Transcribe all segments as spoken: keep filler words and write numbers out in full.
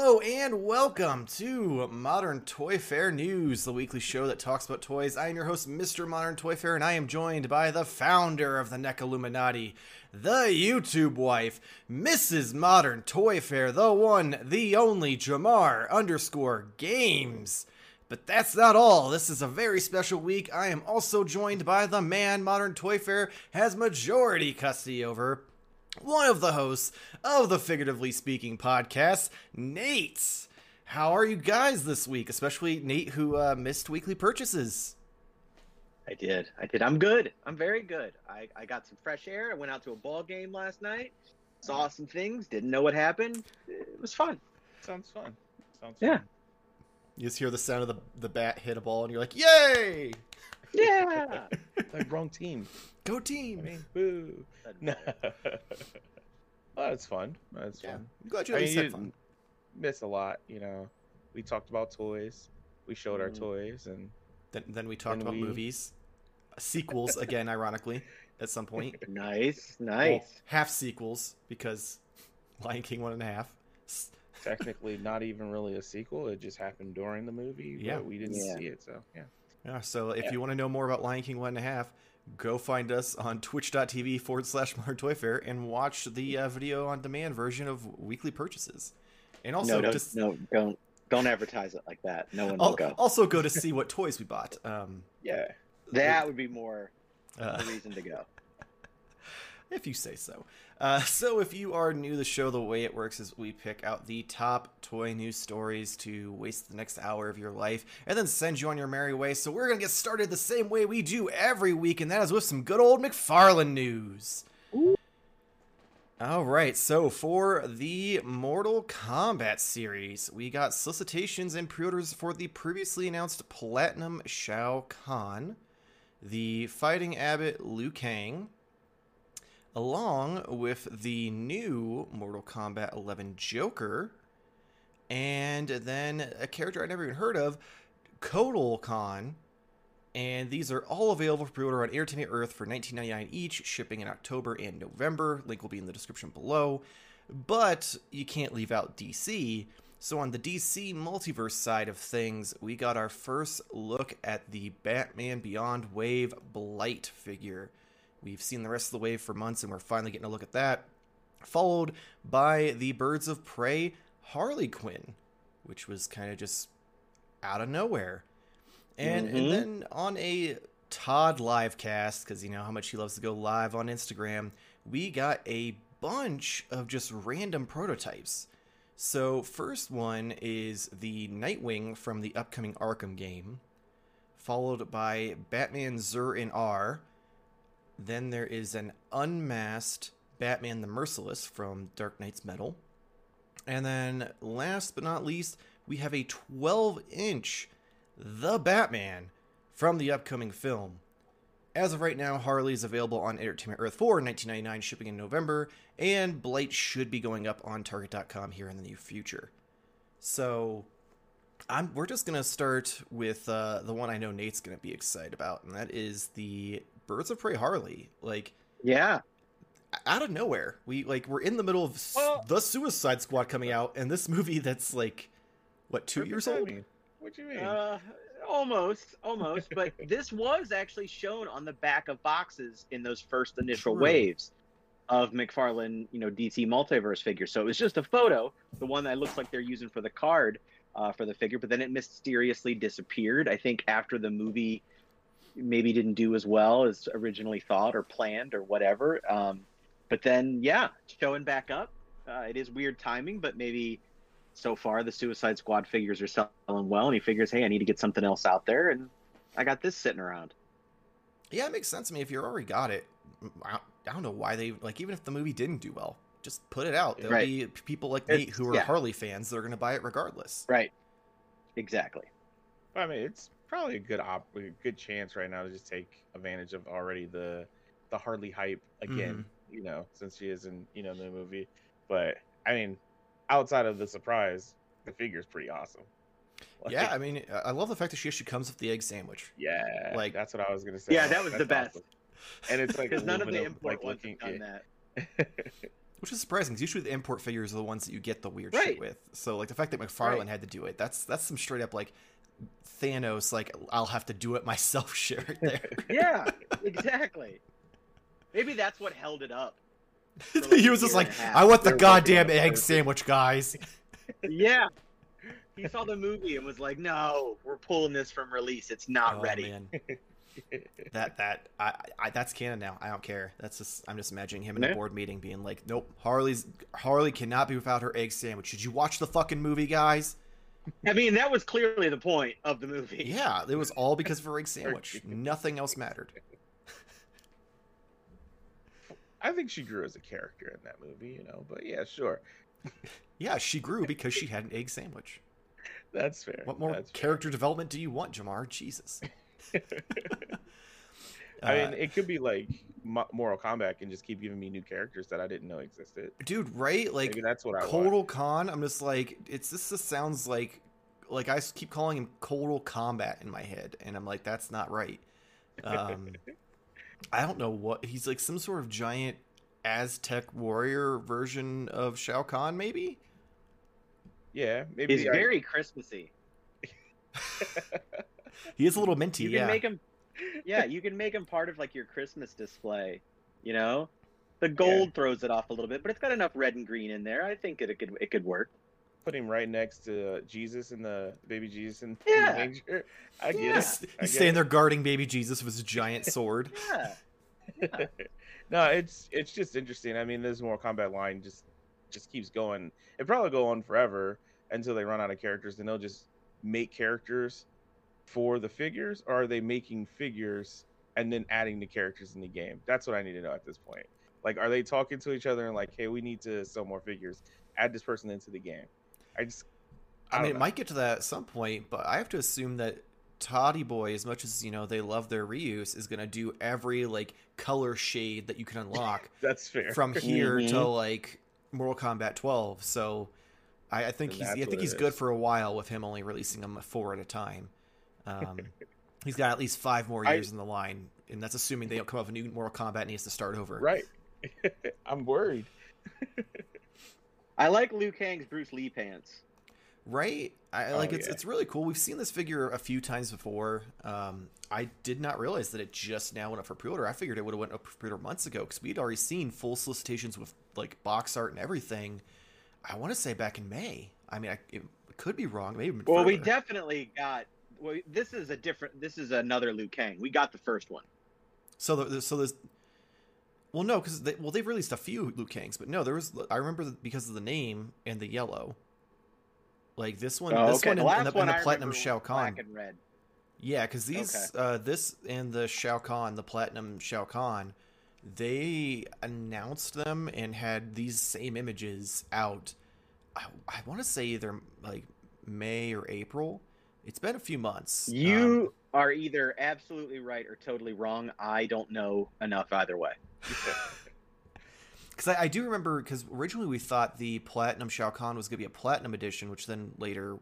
Hello and welcome to Modern Toy Fair News, the weekly show that talks about toys. I am your host, Mister Modern Toy Fair, and I am joined by the founder of the N E C A Illuminati, the YouTube wife, Missus Modern Toy Fair, the one, the only Jamar underscore games. But that's not all. This is a very special week. I am also joined by the man Modern Toy Fair has majority custody over, one of the hosts of the Figuratively Speaking podcast, Nate. How are you guys this week? Especially Nate, who uh, missed weekly purchases. I did. I did. I'm good. I'm very good. I, I got some fresh air. I went out to a ball game last night. Saw some things. Didn't know what happened. It was fun. Sounds fun. Sounds fun. Yeah. You just hear the sound of the the bat hit a ball, and you're like, "Yay! Yeah!" Like, wrong team. Go team! I mean, woo! No. Well, that's fun. That's yeah. fun. I'm glad you I mean, had fun. Miss a lot, you know. We talked about toys. We showed mm. our toys, and then then we talked about we... movies, sequels again, ironically, at some point. Nice, nice. Well, half sequels because Lion King one and a half. Technically not even really a sequel, it just happened during the movie, but yeah we didn't yeah. see it, so yeah yeah so if yeah. you want to know more about Lion King one and a half, go find us on twitch.tv forward slash Modern Toy Fair and watch the uh, video on demand version of weekly purchases. And also no, don't, just no don't don't advertise it like that. No one will go. Also go to see what toys we bought. Um yeah that would be more uh, the reason to go. If you say so. Uh, so if you are new to the show, the way it works is we pick out the top toy news stories to waste the next hour of your life and then send you on your merry way. So we're going to get started the same way we do every week, and that is with some good old McFarlane news. Ooh. All right, so for the Mortal Kombat series, we got solicitations and pre-orders for the previously announced Platinum Shao Kahn, the Fighting Abbot Liu Kang, along with the new Mortal Kombat eleven Joker, and then a character I never even heard of, Kotal Kahn. And these are all available for pre-order on Entertainment Earth for nineteen ninety-nine dollars each, shipping in October and November. Link will be in the description below. But you can't leave out D C. So on the D C multiverse side of things, we got our first look at the Batman Beyond Wave Blight figure. We've seen the rest of the wave for months, and we're finally getting a look at that. Followed by the Birds of Prey Harley Quinn, which was kind of just out of nowhere. And, mm-hmm. and then on a Todd livecast, because you know how much he loves to go live on Instagram, we got a bunch of just random prototypes. So first one is the Nightwing from the upcoming Arkham game, followed by Batman Zur-En-Arr. Then there is an unmasked Batman the Merciless from Dark Knight's Metal. And then last but not least, we have a twelve inch The Batman from the upcoming film. As of right now, Harley is available on Entertainment Earth for nineteen ninety-nine dollars, shipping in November, and Blight should be going up on Target dot com here in the near future. So I'm, we're just going to start with uh, the one I know Nate's going to be excited about, and that is the Birds of Prey Harley. Like, yeah, out of nowhere, we like we're in the middle of well, the Suicide Squad coming out, and this movie that's like what two years old? What do you mean? Uh, almost, almost. But this was actually shown on the back of boxes in those first initial True. waves of McFarlane, you know, D C multiverse figures. So it was just a photo, the one that looks like they're using for the card uh, for the figure, but then it mysteriously disappeared. I think after the movie. Maybe didn't do as well as originally thought or planned or whatever. Um, but then, yeah, showing back up. Uh, it is weird timing, but maybe so far the Suicide Squad figures are selling well, and he figures, hey, I need to get something else out there, and I got this sitting around. Yeah, it makes sense to me. If you already got it, I don't know why they, like, even if the movie didn't do well, just put it out. There'll right. be people like me who are yeah. Harley fans that are going to buy it regardless. Right. Exactly. I mean, it's probably a good op- a good chance right now to just take advantage of already the the Harley hype again, mm. you know, since she is in, you know, the movie. But I mean, outside of the surprise, the figure's pretty awesome. Like, yeah, I mean, I love the fact that she actually comes with the egg sandwich. Yeah, like that's what I was gonna say. Yeah, that was that's the best. Awesome. And it's like because none of the import like, ones have done it. that. Which is surprising, because usually the import figures are the ones that you get the weird right. shit with. So, like, the fact that McFarlane right. had to do it, that's that's some straight-up, like, Thanos, like, I'll have to do it myself shit right there. Yeah, exactly. Maybe that's what held it up. Like he was just like, I want the goddamn egg sandwich, guys. Yeah. He saw the movie and was like, no, we're pulling this from release. It's not oh, ready. Man. that that I, I that's canon now. I don't care. That's just I'm just imagining him in a board meeting being like, nope, Harley's Harley cannot be without her egg sandwich. Did you watch the fucking movie, guys? I mean, that was clearly the point of the movie. Yeah, it was all because of her egg sandwich. Nothing else mattered. I think she grew as a character in that movie, you know, but yeah, sure. Yeah, she grew because she had an egg sandwich. That's fair. What more that's character fair. Development do you want, Jamar? Jesus. I uh, mean, it could be like Mortal Kombat and just keep giving me new characters that I didn't know existed. Dude, right? Like, maybe that's what I Kotal Kahn. I'm just like, it's this just sounds like, like I keep calling him Kotal Kombat in my head, and I'm like, that's not right. Um, I don't know what he's like. Some sort of giant Aztec warrior version of Shao Kahn, maybe. Yeah, maybe he's very I... Christmassy. He is a little minty. You can yeah. make him, yeah, you can make him part of like your Christmas display. You know, the gold yeah. throws it off a little bit, but it's got enough red and green in there. I think it, it could it could work. Put him right next to Jesus and the baby Jesus in yeah. the manger. I yeah. guess he's standing there guarding baby Jesus with his giant sword. yeah. yeah. No, it's it's just interesting. I mean, this Mortal Kombat line just just keeps going. It probably go on forever until they run out of characters, and they'll just make characters for the figures, or are they making figures and then adding the characters in the game? That's what I need to know at this point. Like, are they talking to each other and like, hey, we need to sell more figures, add this person into the game? I just, I, I mean, know. It might get to that at some point, but I have to assume that Toddy Boy, as much as, you know, they love their reuse, is going to do every like color shade that you can unlock. That's fair. From here mm-hmm. to like Mortal Kombat twelve. So I, I think and he's, I think he's good is. for a while with him only releasing them four at a time. Um, he's got at least five more years I, in the line, and that's assuming they don't come up with a new Mortal Kombat and he has to start over. Right. I'm worried. I like Liu Kang's Bruce Lee pants. Right? I like oh, it's yeah. it's really cool. We've seen this figure a few times before. Um, I did not realize that it just now went up for pre-order. I figured it would have went up for pre-order months ago because we'd already seen full solicitations with like box art and everything. I want to say back in May. I mean, I, it could be wrong. Maybe. Even well, further. we definitely got. Well, this is a different. This is another Liu Kang. We got the first one. So, the, so there's. Well, no, because they, well, they've released a few Liu Kangs, but no, there was. I remember because of the name and the yellow. Like this one, oh, this okay. one, and, and the, one and the platinum Shao Kahn. Black and red. Yeah, because these, okay. uh, this and the Shao Kahn, the platinum Shao Kahn, they announced them and had these same images out. I, I want to say either like May or April. It's been a few months. You um, are either absolutely right or totally wrong. I don't know enough either way. Because I, I do remember, because originally we thought the Platinum Shao Kahn was going to be a Platinum edition, which then later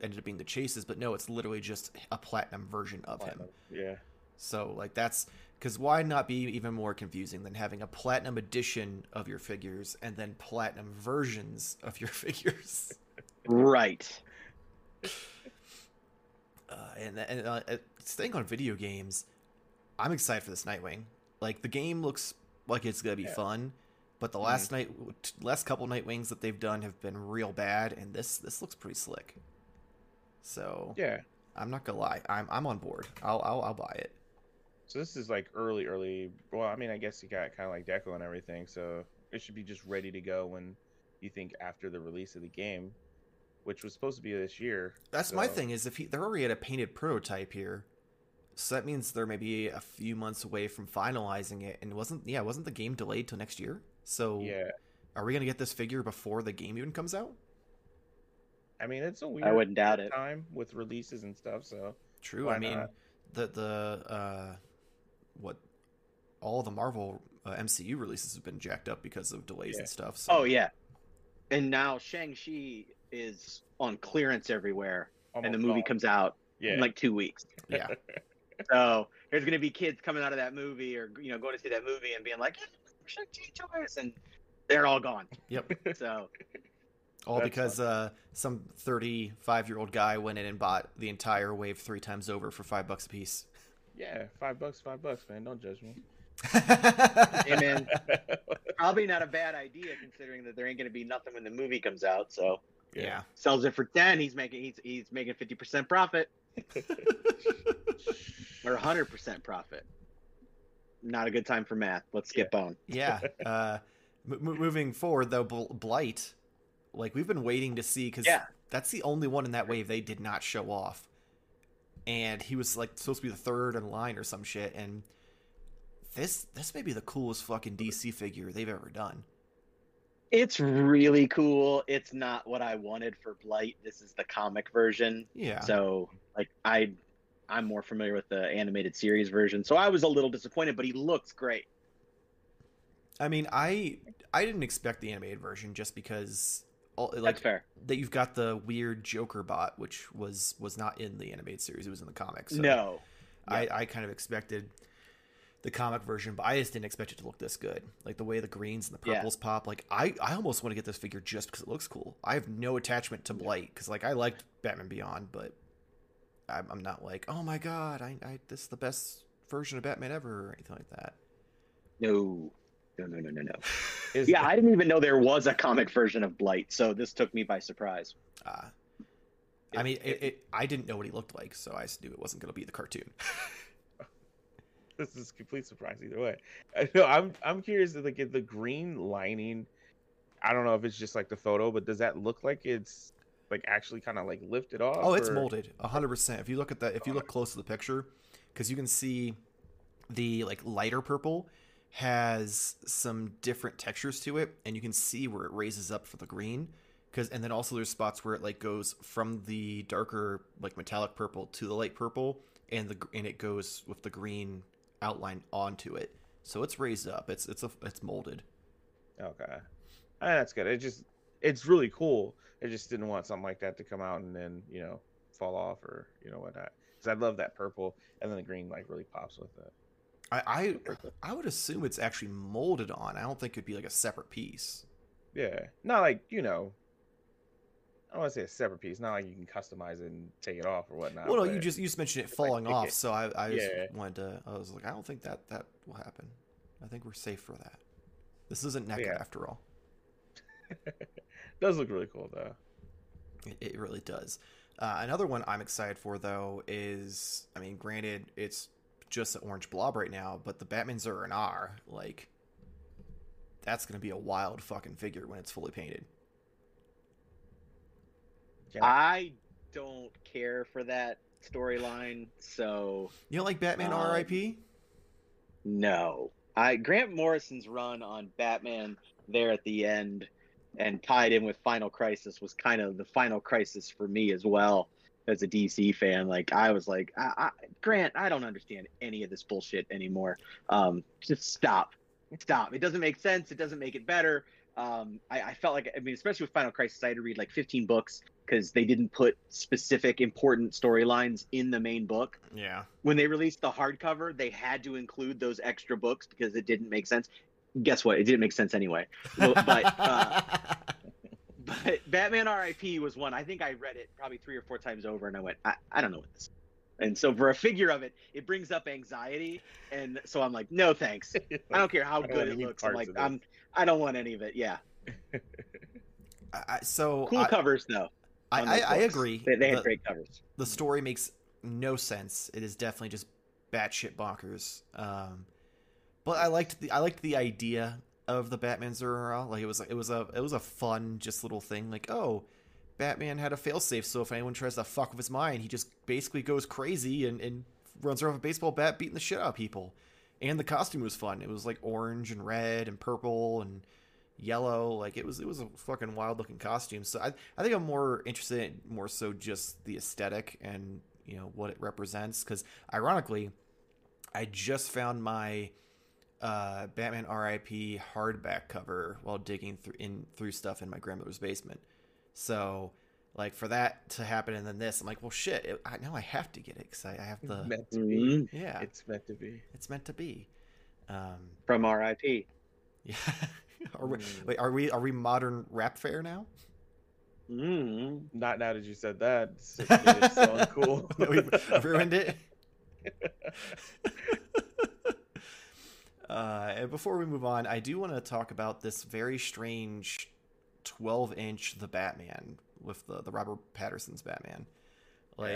ended up being the Chases. But no, it's literally just a Platinum version of platinum. him. Yeah. So, like, that's... Because why not be even more confusing than having a Platinum edition of your figures and then Platinum versions of your figures? Right. Uh, and and uh, staying on video games, I'm excited for this Nightwing. Like, the game looks like it's going to be yeah. fun, but the mm-hmm. last night, last couple Nightwings that they've done have been real bad, and this this looks pretty slick. So, yeah, I'm not going to lie. I'm I'm on board. I'll, I'll I'll buy it. So this is like early, early. Well, I mean, I guess you got kind of like Deco and everything, so it should be just ready to go when you think after the release of the game. Which was supposed to be this year. That's so. My thing is if he, they're already at a painted prototype here, so that means they're maybe a few months away from finalizing it. And wasn't yeah wasn't the game delayed till next year? So yeah, are we gonna get this figure before the game even comes out? I mean, it's a weird I wouldn't doubt time it. with releases and stuff. So true. I mean, not? the the uh, what all the Marvel uh, M C U releases have been jacked up because of delays yeah. and stuff. So. Oh yeah, and now Shang-Chi is on clearance everywhere, Almost and the movie all. comes out yeah. in like two weeks. Yeah, so there's gonna be kids coming out of that movie, or you know, going to see that movie and being like, yeah, Shang-Chi toys, and they're all gone. Yep. So all because uh, some thirty-five-year-old guy went in and bought the entire wave three times over for five bucks a piece. Yeah, five bucks, five bucks, man. Don't judge me. Hey, man, probably not a bad idea considering that there ain't going to be nothing when the movie comes out. So yeah, sells it for ten. He's making he's he's making fifty percent profit or a hundred percent profit. Not a good time for math. Let's skip yeah. on. Yeah. Uh, m- moving forward though, Bl- Blight. Like we've been waiting to see because yeah. that's the only one in that wave they did not show off, and he was like supposed to be the third in line or some shit, and. This this may be the coolest fucking D C figure they've ever done. It's really cool. It's not what I wanted for Blight. This is the comic version. Yeah. So like I, I'm more familiar with the animated series version. So I was a little disappointed, but he looks great. I mean, I I didn't expect the animated version just because all, like, that's fair. That you've got the weird Joker bot, which was was not in the animated series. It was in the comics. So no. I, yeah. I kind of expected the comic version, but I just didn't expect it to look this good. Like the way the greens and the purples yeah. pop. Like I, I almost want to get this figure just because it looks cool. I have no attachment to Blight because like I liked Batman Beyond, but I'm, I'm not like, oh my god, I, I this is the best version of Batman ever or anything like that. No, no, no, no, no, no. yeah, the... I didn't even know there was a comic version of Blight, so this took me by surprise. Uh, it, I mean, it, it, it, I didn't know what he looked like, so I just knew it wasn't going to be the cartoon. This is a complete surprise either way. No, I'm I'm curious. Like the green lining, I don't know if it's just like the photo, but does that look like it's like actually kind of like lifted off? Oh, it's or... molded one hundred percent. If you look at the, if you look close to the picture, because you can see the like lighter purple has some different textures to it, and you can see where it raises up for the green. Because and then also there's spots where it like goes from the darker like metallic purple to the light purple, and the and it goes with the green outline onto it, so it's raised up. It's it's a, it's molded. Okay, I mean, that's good. It just it's really cool. I just didn't want something like that to come out and then you know fall off or you know whatnot. Because I love that purple and then the green like really pops with it. I I, I would assume it's actually molded on. I don't think it'd be like a separate piece. Yeah, not like you know. I don't want to say a separate piece. Not like you can customize it and take it off or whatnot. Well, no, you just you just mentioned it falling like, off, it. So I, I just yeah. wanted to. I was like, I don't think that that will happen. I think we're safe for that. This isn't NECA yeah. after all. It does look really cool though. It, it really does. Uh, another one I'm excited for though is, I mean, granted it's just an orange blob right now, but the Batmans are an R. Like, that's gonna be a wild fucking figure when it's fully painted. Yeah. I don't care for that storyline, so... You don't like Batman um, R I P? No. I Grant Morrison's run on Batman there at the end and tied in with Final Crisis was kind of the Final Crisis for me as well as a D C fan. Like, I was like, I, I, Grant, I don't understand any of this bullshit anymore. Um, just stop. Stop. It doesn't make sense. It doesn't make it better. Um, I, I felt like, I mean, especially with Final Crisis, I had to read like fifteen books because they didn't put specific important storylines in the main book. Yeah. When they released the hardcover, they had to include those extra books because it didn't make sense. Guess what? It didn't make sense anyway. But, uh, but Batman R I P was one. I think I read it probably three or four times over and I went, I, I don't know what this is. And so for a figure of it, it brings up anxiety. And so I'm like, no, thanks. I don't care how good it looks. I'm like, I'm, I don't want any of it. Yeah. I, so cool I, covers, though. I, I, I agree. They, they the, have great covers. The story makes no sense. It is definitely just batshit bonkers. Um, but I liked the I liked the idea of the Batman Zero. Like it was it was a it was a fun just little thing. Like oh. Batman had a failsafe, so if anyone tries to fuck with his mind, he just basically goes crazy and, and runs around with a baseball bat beating the shit out of people. And the costume was fun. It was like orange and red and purple and yellow. Like it was it was a fucking wild looking costume. So I I think I'm more interested in more so just the aesthetic and you know what it represents. Because ironically, I just found my uh, Batman R I P hardback cover while digging through in through stuff in my grandmother's basement. So, like, for that to happen and then this, I'm like, well, shit, it, I, now I have to get it because I, I have the... It's meant to be. Yeah. It's meant to be. It's meant to be. Um, From R I P. Yeah. Are we, mm. wait, are we are we modern rap fair now? Mm. Not now that you said that. It's so cool. We've ruined it. Uh, and before we move on, I do want to talk about this very strange twelve inch The Batman with the, the Robert Pattinson's Batman. Like,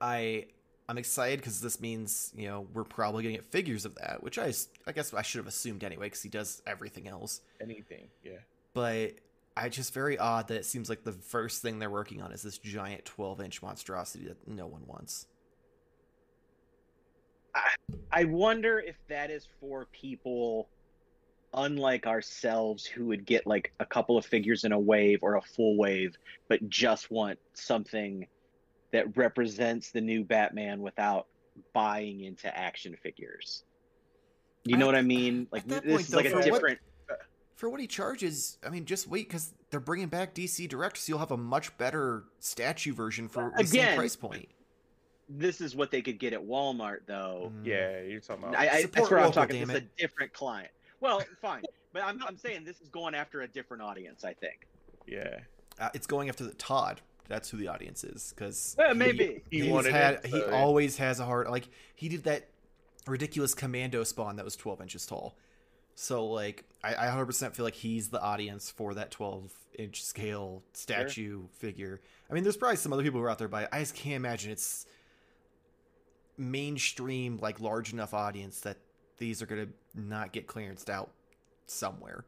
yeah. I, I'm excited because this means, you know, we're probably going to get figures of that, which I, I guess I should have assumed anyway because he does everything else. Anything, yeah. But I just very odd that it seems like the first thing they're working on is this giant twelve inch monstrosity that no one wants. I wonder if that is for people unlike ourselves who would get like a couple of figures in a wave or a full wave, but just want something that represents the new Batman without buying into action figures. You know I, what I mean? Like this point, is though, like a different. What, for what he charges, I mean, just wait because they're bringing back D C Direct, so you'll have a much better statue version for the again, same price point. This is what they could get at Walmart, though. Yeah, you're talking about. I, I, that's where I'm talking. It's a different client. Well, fine, but I'm I'm saying this is going after a different audience. I think. Yeah, uh, it's going after the Todd. That's who the audience is, because well, maybe he, he wanted had, it, so, he yeah. always has a heart. Like he did that ridiculous Commando spawn that was twelve inches tall. So like, I, I one hundred percent feel like he's the audience for that twelve inch scale statue sure. figure. I mean, there's probably some other people who are out there, but I just can't imagine it's. Mainstream like large enough audience that these are gonna not get clearanced out somewhere.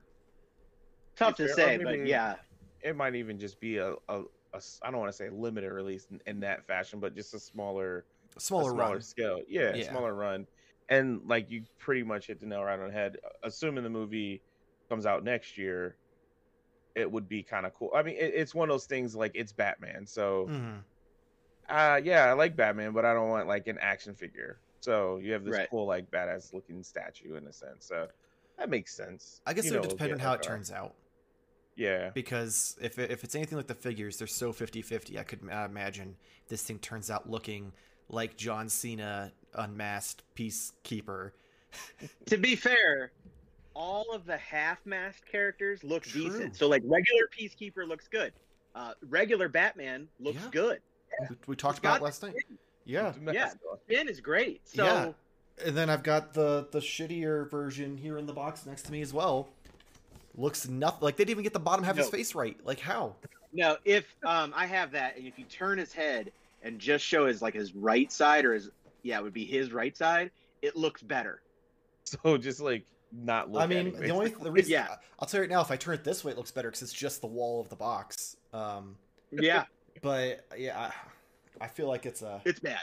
Tough to say, but even, yeah, it might even just be a, a, a I don't want to say limited release in, in that fashion, but just a smaller, a smaller, a smaller run. scale, yeah, yeah, smaller run. And like you pretty much hit the nail right on the head. Assuming the movie comes out next year, it would be kind of cool. I mean, it, it's one of those things like it's Batman, so. Mm-hmm. Uh, yeah, I like Batman, but I don't want like an action figure. So you have this right. cool, like badass looking statue in a sense. So that makes sense. I guess you it would depend on how it turns out. Yeah. Because if if it's anything like the figures, they're so fifty-fifty. I could imagine this thing turns out looking like John Cena unmasked Peacekeeper. To be fair, all of the half-masked characters look True. decent. So like regular Peacekeeper looks good. Uh, regular Batman looks yeah. good. Yeah. We talked about last night. Yeah, yeah, Ben is great. So, yeah. And then I've got the the shittier version here in the box next to me as well. Looks nothing like they didn't even get the bottom half of no. his face right. Like how? No, if um I have that, and if you turn his head and just show his like his right side or his yeah, it would be his right side. It looks better. So just like not. Look I mean, at the only the reason yeah, I'll tell you right now, if I turn it this way, it looks better because it's just the wall of the box. Um, yeah. But yeah, I, I feel like it's a it's bad.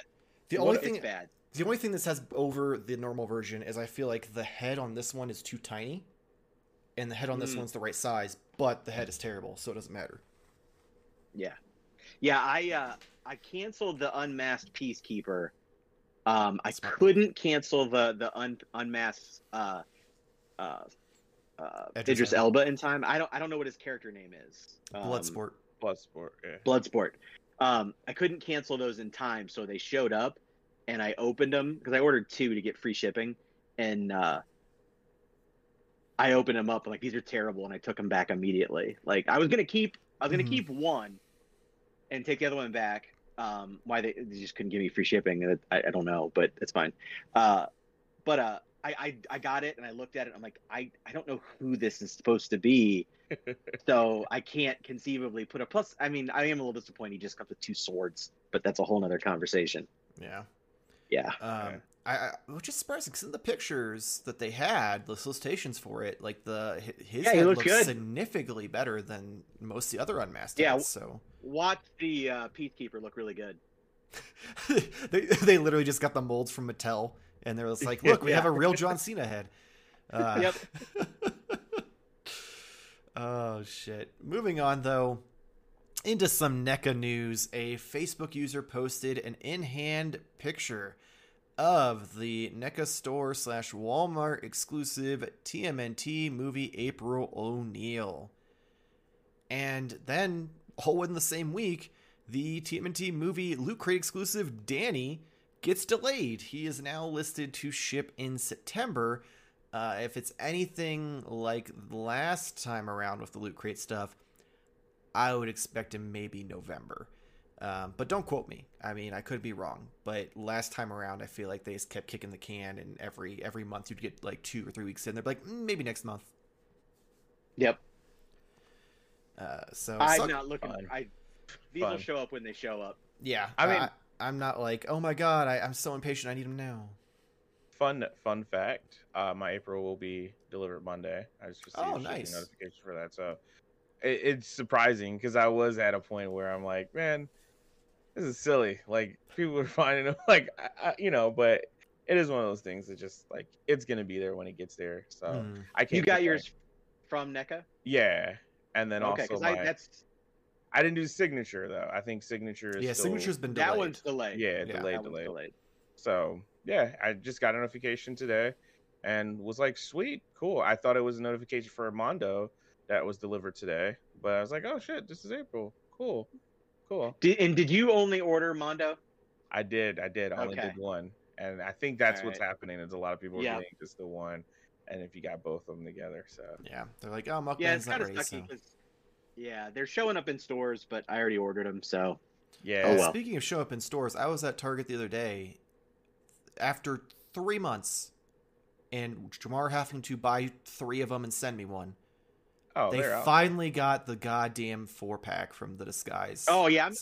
The only it's thing bad. The only thing this has over the normal version is I feel like the head on this one is too tiny, and the head on mm. this one's the right size. But the head is terrible, so it doesn't matter. Yeah, yeah. I uh, I canceled the unmasked Peacekeeper. Um, I Smart. couldn't cancel the the un, unmasked uh, uh, uh, Idris Elba in time. I don't I don't know what his character name is. Um, Bloodsport. Bloodsport. Yeah. Bloodsport. Um, I couldn't cancel those in time, so they showed up, and I opened them because I ordered two to get free shipping, and uh, I opened them up. I'm like, these are terrible, and I took them back immediately. Like I was gonna keep, I was gonna mm-hmm. keep one, and take the other one back. Um, why they, they just couldn't give me free shipping? I, I don't know, but it's fine. Uh, but uh, I, I I got it, and I looked at it. And I'm like, I I don't know who this is supposed to be. So I can't conceivably put a plus. I mean, I am a little disappointed he just comes with two swords, but that's a whole nother conversation. Yeah. Yeah. Um, I, I which is surprising because in the pictures that they had, the solicitations for it, like the his yeah, head looks good. Significantly better than most of the other unmasked yeah, heads, so watch the uh, Peacekeeper look really good. they they literally just got the molds from Mattel and they're just like, look, yeah. we have a real John Cena head. Uh, yep. Oh, shit. Moving on, though, into some NECA news. A Facebook user posted an in-hand picture of the NECA store slash Walmart exclusive T M N T movie April O'Neil. And then, all in the same week, the T M N T movie Loot Crate exclusive Danny gets delayed. He is now listed to ship in September. Uh, if it's anything like last time around with the Loot Crate stuff, I would expect him maybe November. Um, but don't quote me. I mean, I could be wrong. But last time around, I feel like they just kept kicking the can, and every every month you'd get like two or three weeks in. They're like, mm, maybe next month. Yep. Uh, so I'm so, not looking. Fun. I these fun. will show up when they show up. Yeah, I mean, uh, I, I'm not like, oh my god, I, I'm so impatient. I need them now. Fun fun fact: uh, my April will be delivered Monday. I just received oh, nice. a notification for that, so it, it's surprising because I was at a point where I'm like, man, this is silly. Like people are finding them, like I, I, you know, but it is one of those things that just like it's gonna be there when it gets there. So mm. I can't. You got yours that. from NECA? Yeah. And then okay, also, my, I, that's... I didn't do signature though. I think signature is yeah, still... signature's been delayed. That one's delayed. Yeah, yeah delayed, delayed. delayed. So yeah, I just got a notification today, and was like, sweet, cool. I thought it was a notification for Armando that was delivered today, but I was like, oh shit, this is April. Cool, cool. Did, and did you only order Mondo? I did. I did. I okay. only did one, and I think that's All what's right. happening. Is a lot of people are yeah. getting just the one. And if you got both of them together, so yeah, they're like, oh, Muckman's yeah, it's not ready. So. Yeah, they're showing up in stores, but I already ordered them, so yeah. Oh, well. Speaking of show up in stores, I was at Target the other day after three months, and Jamar having to buy three of them and send me one. Oh, they finally out. got the goddamn four pack from the Disguise. Oh yeah, I'm,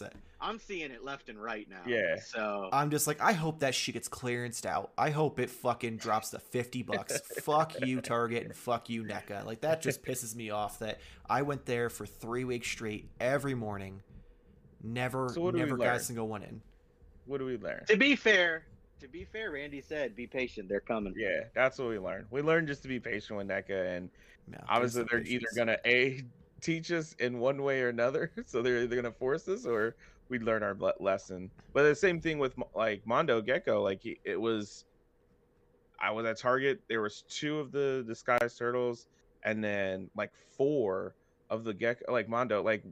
I'm seeing it left and right now. Yeah, so I'm just like, I hope that shit gets clearanced out. I hope it fucking drops to fifty bucks. Fuck you, Target, and fuck you, NECA. Like that just pisses me off. That I went there for three weeks straight every morning, never, so never got a single one in. What do we learn? To be fair. To be fair, Randy said, be patient. They're coming. Yeah, that's what we learned. We learned just to be patient with NECA. And no, obviously, they're patience. either going to A, teach us in one way or another. So they're either going to force us or we learn our lesson. But the same thing with like Mondo Gecko. Like he, it was, I was at Target. There was two of the Disguised Turtles and then like four of the Gecko, like Mondo, like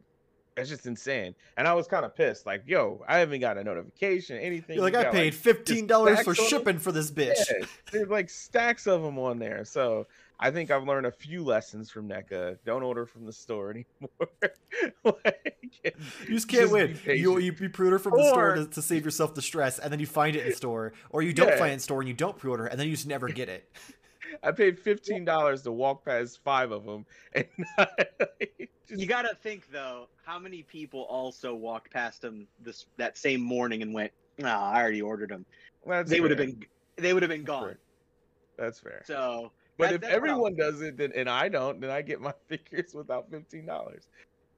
that's just insane. And I was kind of pissed. Like, yo, I haven't got a notification, anything. You're like, you got, I paid like, fifteen dollars for shipping for this bitch. Yeah, there's like stacks of them on there. So I think I've learned a few lessons from NECA. Don't order from the store anymore. Like, you just can't just win. You, you you pre-order from or, the store to, to save yourself the stress, and then you find it in store. Or you don't yeah. find it in store, and you don't pre-order, and then you just never get it. I paid fifteen dollars to walk past five of them. And like, just... You got to think, though, how many people also walked past them this that same morning and went, "No, oh, I already ordered them." Well, they would have been they would have been gone. That's fair. So, but that, if everyone does it then, and I don't, then I get my figures without fifteen dollars.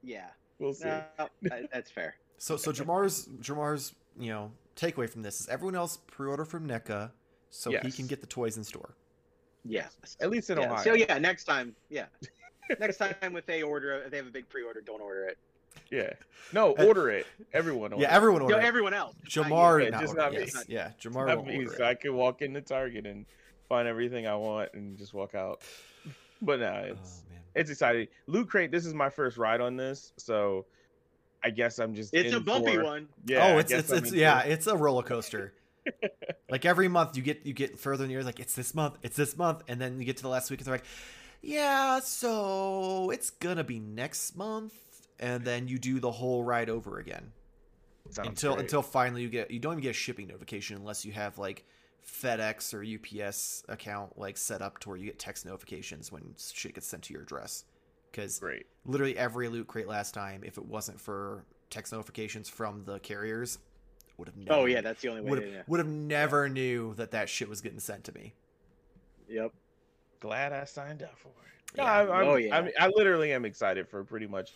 Yeah. We'll see. No, that's fair. So so Jamar's Jamar's, you know, takeaway from this is everyone else pre-order from NECA so yes. he can get the toys in store. Yeah, at least in yeah. Ohio. So yeah, next time, yeah, next time if they order, if they have a big pre-order, don't order it. Yeah, no, order it. Everyone, order yeah, everyone, order. It. No, everyone else. Jamar, not just not me. Yes. Yeah, Jamar not won't me, order so it. I can walk into Target and find everything I want and just walk out. But no, it's oh, it's exciting. Loot Crate. This is my first ride on this, so I guess I'm just. It's in a bumpy for, one. Yeah. Oh, it's it's, it's yeah, it's a roller coaster. Like every month you get you get further and you're like, it's this month, it's this month, and then you get to the last week and they're like, yeah, so it's gonna be next month, and then you do the whole ride over again. Sounds until great. Until finally you get you don't even get a shipping notification unless you have like FedEx or U P S account like set up to where you get text notifications when shit gets sent to your address. Because great. Literally every Loot Crate last time, if it wasn't for text notifications from the carriers. Would have never, oh yeah, that's the only way. Would have, to, yeah. would have never yeah. knew that that shit was getting sent to me. Yep. Glad I signed up for it. Yeah. I'm, I'm, oh yeah. I'm, I literally am excited for pretty much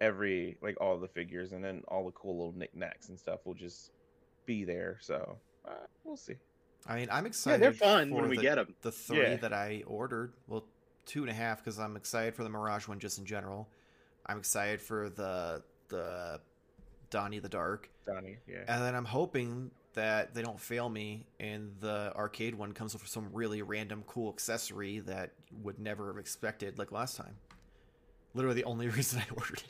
every like all the figures, and then all the cool little knickknacks and stuff will just be there. So uh, we'll see. I mean, I'm excited. Yeah, they're fun for when we the, get them. The three yeah. that I ordered, well, two and a half, because I'm excited for the Mirage one just in general. I'm excited for the the. Donnie the Dark. Donnie, yeah. And then I'm hoping that they don't fail me and the arcade one comes with some really random cool accessory that would never have expected like last time. Literally the only reason I ordered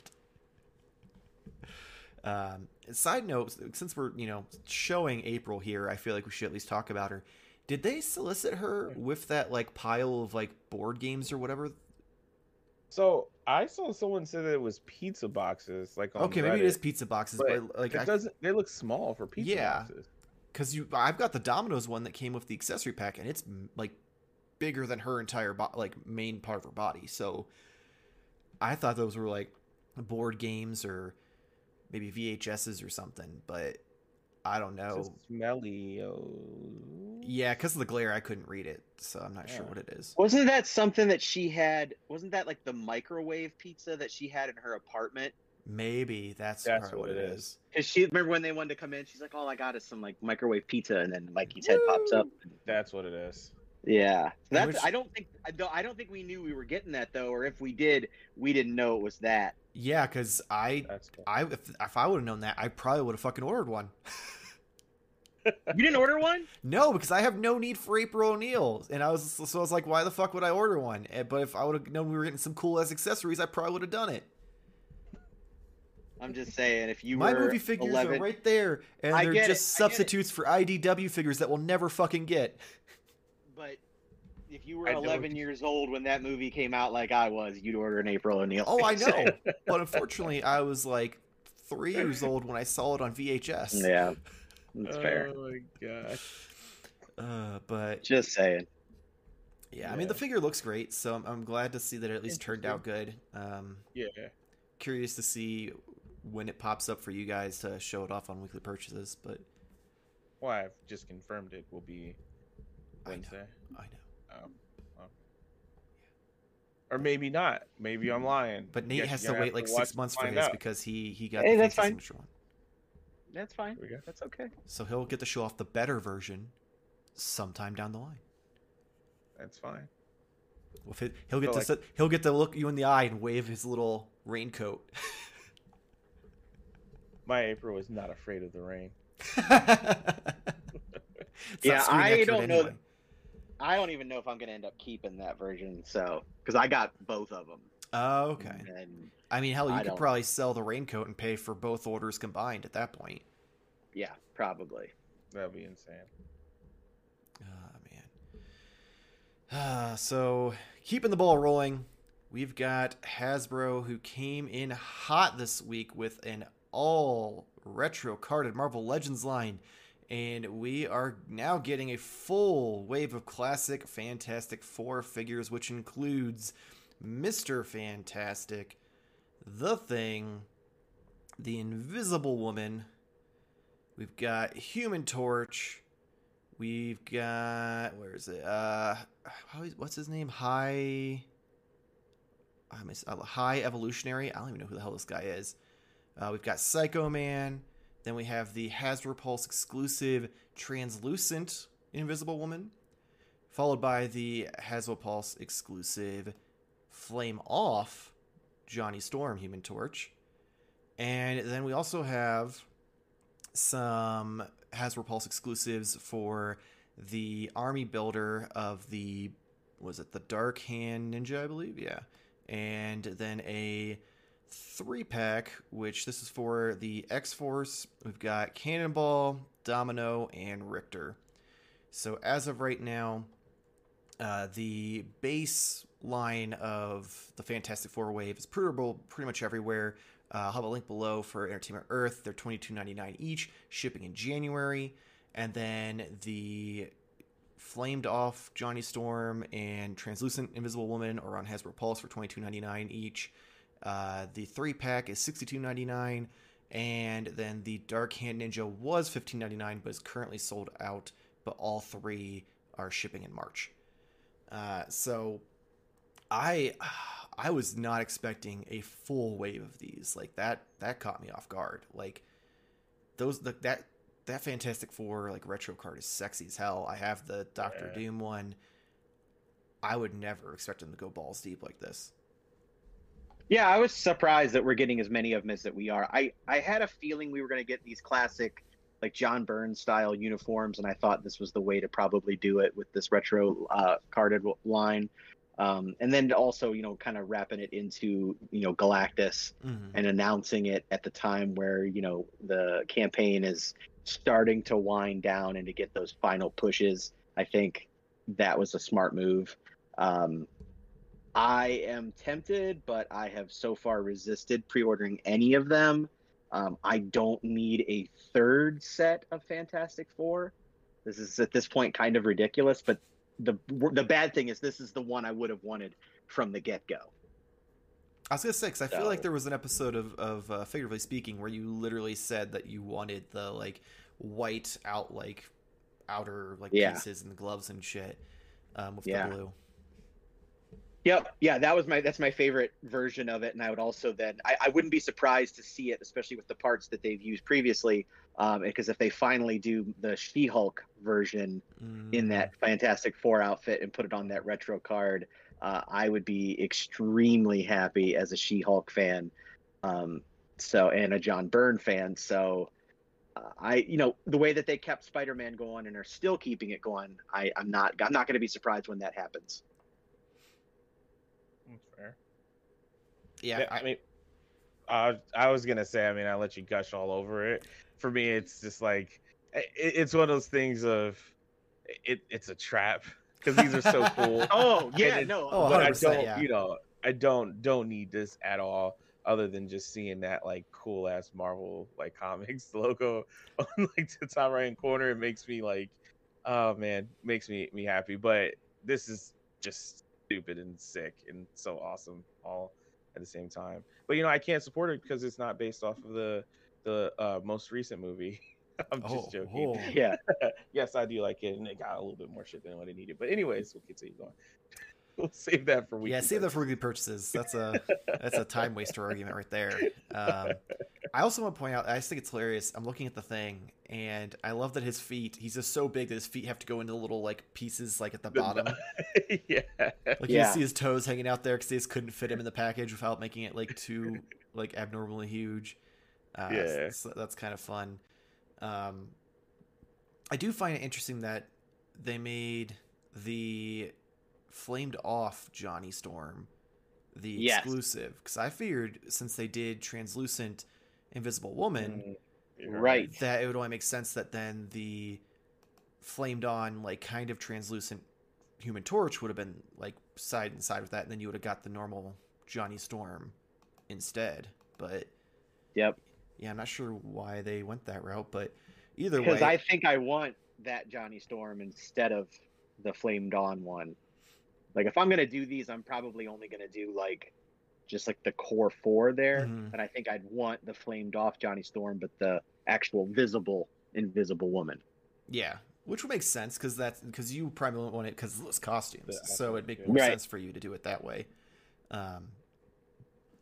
it. Um, side note, since we're, you know, showing April here, I feel like we should at least talk about her. Did they solicit her with that like pile of like board games or whatever? So I saw someone say that it was pizza boxes. Like on okay, Reddit. Maybe it is pizza boxes, but, but like it I, doesn't. They look small for pizza yeah, boxes. Because you, I've got the Domino's one that came with the accessory pack, and it's like bigger than her entire bo- like main part of her body. So I thought those were like board games or maybe V H S's or something, but I don't know. Smelly. Yeah, because of the glare, I couldn't read it, so I'm not yeah. sure what it is. Wasn't that something that she had? Wasn't that like the microwave pizza that she had in her apartment? Maybe that's, that's what it is. Because she remember when they wanted to come in, she's like, "All I got is some like microwave pizza," and then Mikey's Woo! head pops up. That's what it is. Yeah, so that's. Which... I don't think. I don't think we knew we were getting that though, or if we did, we didn't know it was that. Yeah, because I, I if, if I would have known that, I probably would have fucking ordered one. You didn't order one? No, because I have no need for April O'Neil, and I was so I was like, why the fuck would I order one? But if I would have known we were getting some cool ass accessories, I probably would have done it. I'm just saying, if you my were my movie figures eleven, are right there, and I they're just it, substitutes for I D W figures that we'll never fucking get. But if you were eleven years old when that movie came out, like I was, you'd order an April O'Neil. Oh, I know, but unfortunately, I was like three years old when I saw it on V H S. Yeah. That's fair. Oh my gosh. Uh, but just saying. Yeah, yeah, I mean the figure looks great, so I'm, I'm glad to see that it at least turned out good. Um, yeah. Curious to see when it pops up for you guys to show it off on weekly purchases, but. Well, I've just confirmed it will be Wednesday. I know. I know. Um, well. Or maybe not. Maybe I'm lying. But Nate has to wait like six months for his because he he got hey, the that's fine. One. That's fine. That's okay. So he'll get to show off the better version sometime down the line. That's fine. Well, it, he'll get so to like, he'll get to look you in the eye and wave his little raincoat. My April is not afraid of the rain. Yeah, I don't know. Anyway. I don't even know if I'm going to end up keeping that version. So, because I got both of them. Oh, okay. And I mean, hell, you I could probably sell the raincoat and pay for both orders combined at that point. Yeah, probably. That would be insane. Oh, man. Uh, so, keeping the ball rolling, we've got Hasbro, who came in hot this week with an all-retro carded Marvel Legends line. And we are now getting a full wave of classic Fantastic Four figures, which includes... Mister Fantastic, The Thing, the Invisible Woman, we've got Human Torch, we've got, where is it, uh, what's his name, High, I miss, uh, High Evolutionary, I don't even know who the hell this guy is, uh, we've got Psycho Man, then we have the Hasbro Pulse exclusive Translucent Invisible Woman, followed by the Hasbro Pulse exclusive Flame Off Johnny Storm Human Torch, and then we also have some Hasbro Pulse exclusives for the army builder of the was it the Dark Hand Ninja, I believe. Yeah, and then a three pack, which this is for the X-Force. We've got Cannonball, Domino, and Richter. So as of right now, uh the base line of the Fantastic Four wave is provable pretty much everywhere. Uh, I'll have a link below for Entertainment Earth. They're twenty-two ninety-nine each, shipping in January. And then the Flamed Off Johnny Storm and Translucent Invisible Woman are on Hasbro Pulse for twenty-two ninety-nine each. Uh, the three pack is sixty-two ninety-nine, and then the Dark Hand Ninja was fifteen ninety-nine, but is currently sold out. But all three are shipping in March. Uh, so. I I was not expecting a full wave of these. Like that that caught me off guard. Like those the, that that Fantastic Four like retro card is sexy as hell. I have the Doctor yeah. Doom one. I would never expect them to go balls deep like this. Yeah, I was surprised that we're getting as many of them as that we are. I I had a feeling we were going to get these classic like John Byrne style uniforms, and I thought this was the way to probably do it with this retro uh, carded line. Um, and then also, you know, kind of wrapping it into, you know, Galactus mm-hmm. and announcing it at the time where, you know, the campaign is starting to wind down and to get those final pushes. I think that was a smart move. Um, I am tempted, but I have so far resisted pre-ordering any of them. Um, I don't need a third set of Fantastic Four. This is at this point kind of ridiculous, but the the bad thing is this is the one I would have wanted from the get-go. I was going to say, because I so. feel like there was an episode of, of uh, Figuratively Speaking where you literally said that you wanted the, like, white out, like, outer, like, yeah. pieces and the gloves and shit um, with yeah. the blue. Yep. Yeah, that was my, that's my favorite version of it. And I would also then, I, I wouldn't be surprised to see it, especially with the parts that they've used previously. Um, because if they finally do the She-Hulk version mm. in that Fantastic Four outfit and put it on that retro card, uh, I would be extremely happy as a She-Hulk fan. Um, so, and a John Byrne fan. So uh, I, you know, the way that they kept Spider-Man going and are still keeping it going, I, I'm not, I'm not going to be surprised when that happens. That's fair. Yeah, I, I mean, uh, I was gonna say. I mean, I let you gush all over it. For me, it's just like it, it's one of those things of it. It's a trap because these are so cool. Oh yeah, it, no, oh, but I don't. Yeah. You know, I don't don't need this at all. Other than just seeing that like cool ass Marvel like comics logo on like the top right hand corner, it makes me like, oh man, makes me me happy. But this is just stupid and sick and so awesome all at the same time. But you know, I can't support it because it's not based off of the the uh, most recent movie. I'm oh, just joking. Oh. Yeah. Yes, I do like it, and it got a little bit more shit than what it needed. But anyways, we'll continue going. We'll save that for weekly. Yeah, save that for weekly purchases. That's a that's a time waster argument right there. Um, I also want to point out, I just think it's hilarious. I'm looking at the thing, and I love that his feet. He's just so big that his feet have to go into little like pieces, like at the bottom. yeah, like you yeah. see his toes hanging out there because they just couldn't fit him in the package without making it like too like abnormally huge. Uh, yeah, so, so that's kind of fun. Um, I do find it interesting that they made the flamed off Johnny Storm the yes. exclusive, because I figured since they did translucent Invisible Woman, right, that it would only make sense that then the flamed on like kind of translucent Human Torch would have been like side and side with that, and then you would have got the normal Johnny Storm instead. But yep, yeah, I'm not sure why they went that route, but either way, because I think I want that Johnny Storm instead of the flamed on one. Like, if I'm going to do these, I'm probably only going to do, like, just, like, the core four there. Mm-hmm. And I think I'd want the flamed-off Johnny Storm, but the actual visible Invisible Woman. Yeah, which would make sense, because that's because you probably want it because of those costumes. Yeah, so it'd make more right. sense for you to do it that way. Um,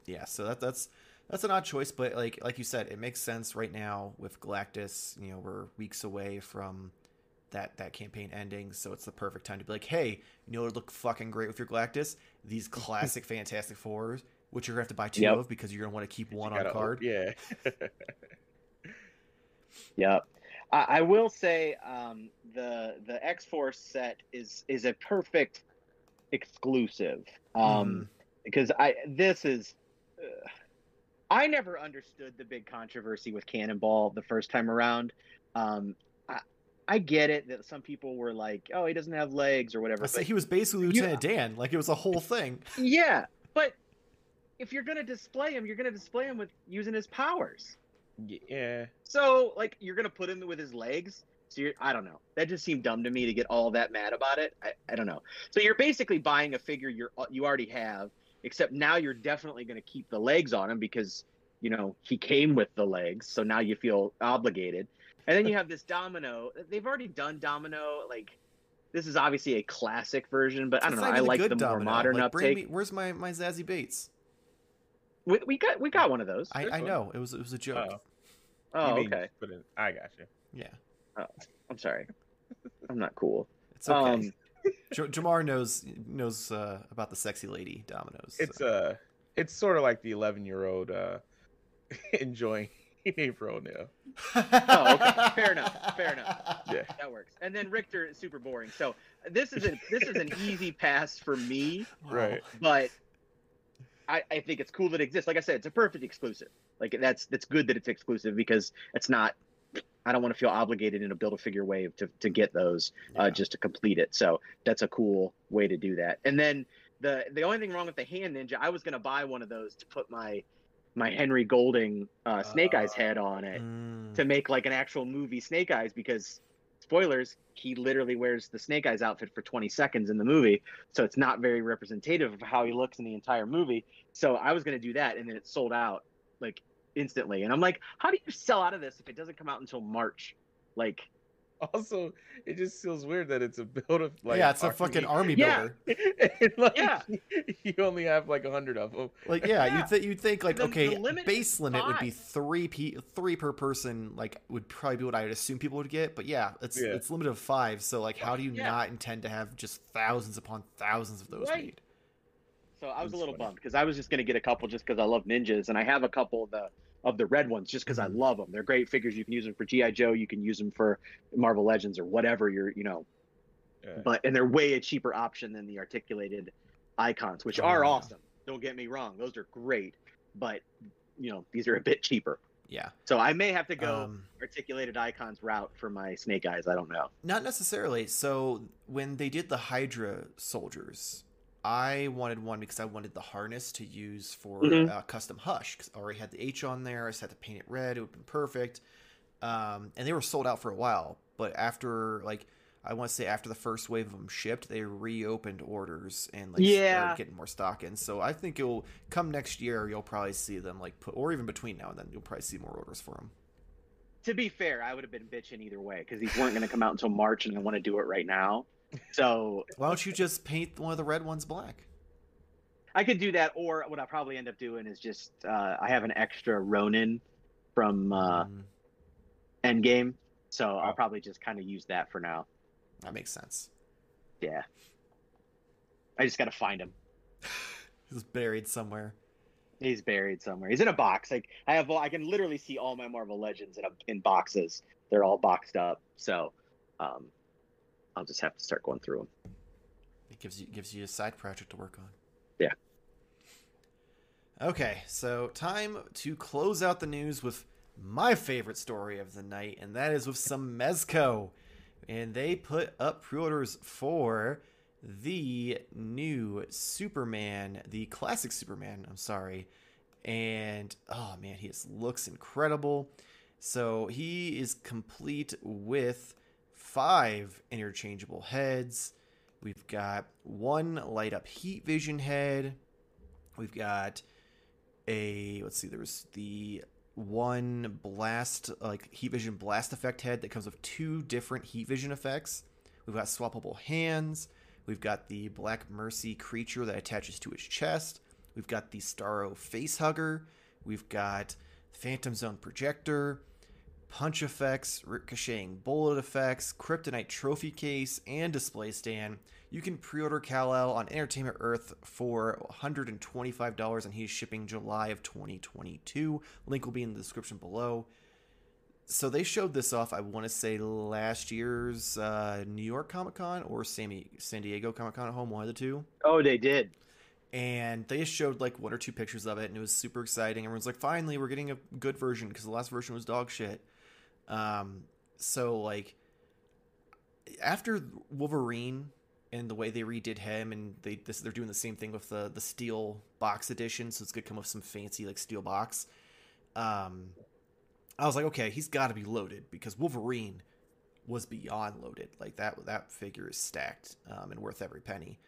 yeah, so that that's that's an odd choice, but, like like you said, it makes sense right now with Galactus. You know, we're weeks away from that that campaign ending, so it's the perfect time to be like, hey, you know it would look fucking great with your Galactus? These classic Fantastic Fours, which you're gonna have to buy two yep. of because you're gonna want to keep one gotta, on card. Yeah. yeah. I, I will say um the the X-Force set is is a perfect exclusive. Um mm. because I this is uh, I never understood the big controversy with Cannonball the first time around. Um I get it that some people were like, "Oh, he doesn't have legs" or whatever. I say he was basically Lieutenant you, Dan, like it was a whole thing. Yeah, but if you're gonna display him, you're gonna display him with using his powers. Yeah. So, like, you're gonna put him with his legs. So you're, I don't know. That just seemed dumb to me to get all that mad about it. I, I don't know. So you're basically buying a figure you're you already have, except now you're definitely gonna keep the legs on him because you know he came with the legs. So now you feel obligated. And then you have this Domino. They've already done Domino. Like, this is obviously a classic version, but I don't know. I like the more modern uptake. Where's my, my Zazie Bates? We, we got we got one of those. I, I know it was it was a joke. Oh, oh okay. Put it, I got you. Yeah. Oh, I'm sorry. I'm not cool. It's okay. Um, J- Jamar knows knows uh, about the sexy lady Dominoes. It's so. uh it's sort of like the eleven year old uh, enjoying. April O'Neil. Oh, okay. Fair enough. Fair enough. Yeah, that works. And then Richter is super boring. So this is a, this is an easy pass for me. Right. But I, I think it's cool that it exists. Like I said, it's a perfect exclusive. Like that's that's good that it's exclusive because it's not I don't want to feel obligated in a build-a-figure wave to, to get those yeah. uh, just to complete it. So that's a cool way to do that. And then the the only thing wrong with the hand ninja, I was going to buy one of those to put my my Henry Golding uh, Snake uh, Eyes head on it mm. to make like an actual movie Snake Eyes, because spoilers, he literally wears the Snake Eyes outfit for twenty seconds in the movie. So it's not very representative of how he looks in the entire movie. So I was going to do that, and then it sold out like instantly. And I'm like, how do you sell out of this if it doesn't come out until March? Like, also, it just feels weird that it's a build of like, yeah, it's army. a fucking army builder. Yeah. Like, yeah. You only have like a hundred of them. Like, yeah, yeah. You'd, th you'd think like, the, okay, the base limit five. would be three, p three per person, like would probably be what I would assume people would get. But yeah, it's, yeah. it's limited of five. So like, how do you yeah. not intend to have just thousands upon thousands of those right. made? So I was That's a little funny. bummed, because I was just going to get a couple just because I love ninjas. And I have a couple of the, of the red ones just because I love them. They're great figures. You can use them for G I Joe. You can use them for Marvel Legends or whatever you're, you know. Yeah. But and they're way a cheaper option than the articulated icons, which oh, are yeah. awesome. Don't get me wrong. Those are great. But, you know, these are a bit cheaper. Yeah. So I may have to go um, articulated icons route for my Snake Eyes. I don't know. Not necessarily. So when they did the Hydra soldiers, I wanted one because I wanted the harness to use for mm-hmm. uh, custom Hush, because I already had the H on there. I just had to paint it red. It would have been perfect. Um, and they were sold out for a while. But after, like, I want to say after the first wave of them shipped, they reopened orders and, like, yeah. started getting more stock in. So I think it'll come next year. You'll probably see them, like, put, or even between now and then, you'll probably see more orders for them. To be fair, I would have been bitching either way, because these weren't going to come out until March, and I want to do it right now. So why don't you just paint one of the red ones black? I could do that, or what I probably end up doing is just uh, I have an extra Ronin from uh, mm. Endgame, so oh. I'll probably just kind of use that for now. That makes sense. Yeah, I just got to find him. He's buried somewhere. He's buried somewhere. He's in a box. Like I have, I can literally see all my Marvel Legends in a, in boxes. They're all boxed up. So. Um, I'll just have to start going through them. It gives you gives you a side project to work on. Yeah. Okay, so time to close out the news with my favorite story of the night, and that is with some Mezco. And they put up pre-orders for the new Superman, the classic Superman, I'm sorry. And, oh man, he just looks incredible. So he is complete with five interchangeable heads. We've got one light up heat vision head. We've got a, let's see, there was the one blast, like heat vision blast effect head that comes with two different heat vision effects. We've got swappable hands. We've got the Black Mercy creature that attaches to his chest. We've got the Starro face hugger. We've got Phantom Zone projector, punch effects, ricocheting bullet effects, Kryptonite trophy case, and display stand. You can pre-order Kal-El on Entertainment Earth for one hundred twenty-five dollars, and he's shipping July of twenty twenty-two. Link will be in the description below. So they showed this off, I want to say, last year's uh, New York Comic-Con or San Diego Comic-Con at home, one of the two. Oh, they did. And they just showed like one or two pictures of it, and it was super exciting. Everyone's like, finally, we're getting a good version, because the last version was dog shit. Um, so like after Wolverine and the way they redid him, and they, this, they're doing the same thing with the, the steel box edition. So it's going to come with some fancy like steel box. Um, I was like, okay, he's gotta be loaded, because Wolverine was beyond loaded. Like that, that figure is stacked, um, and worth every penny.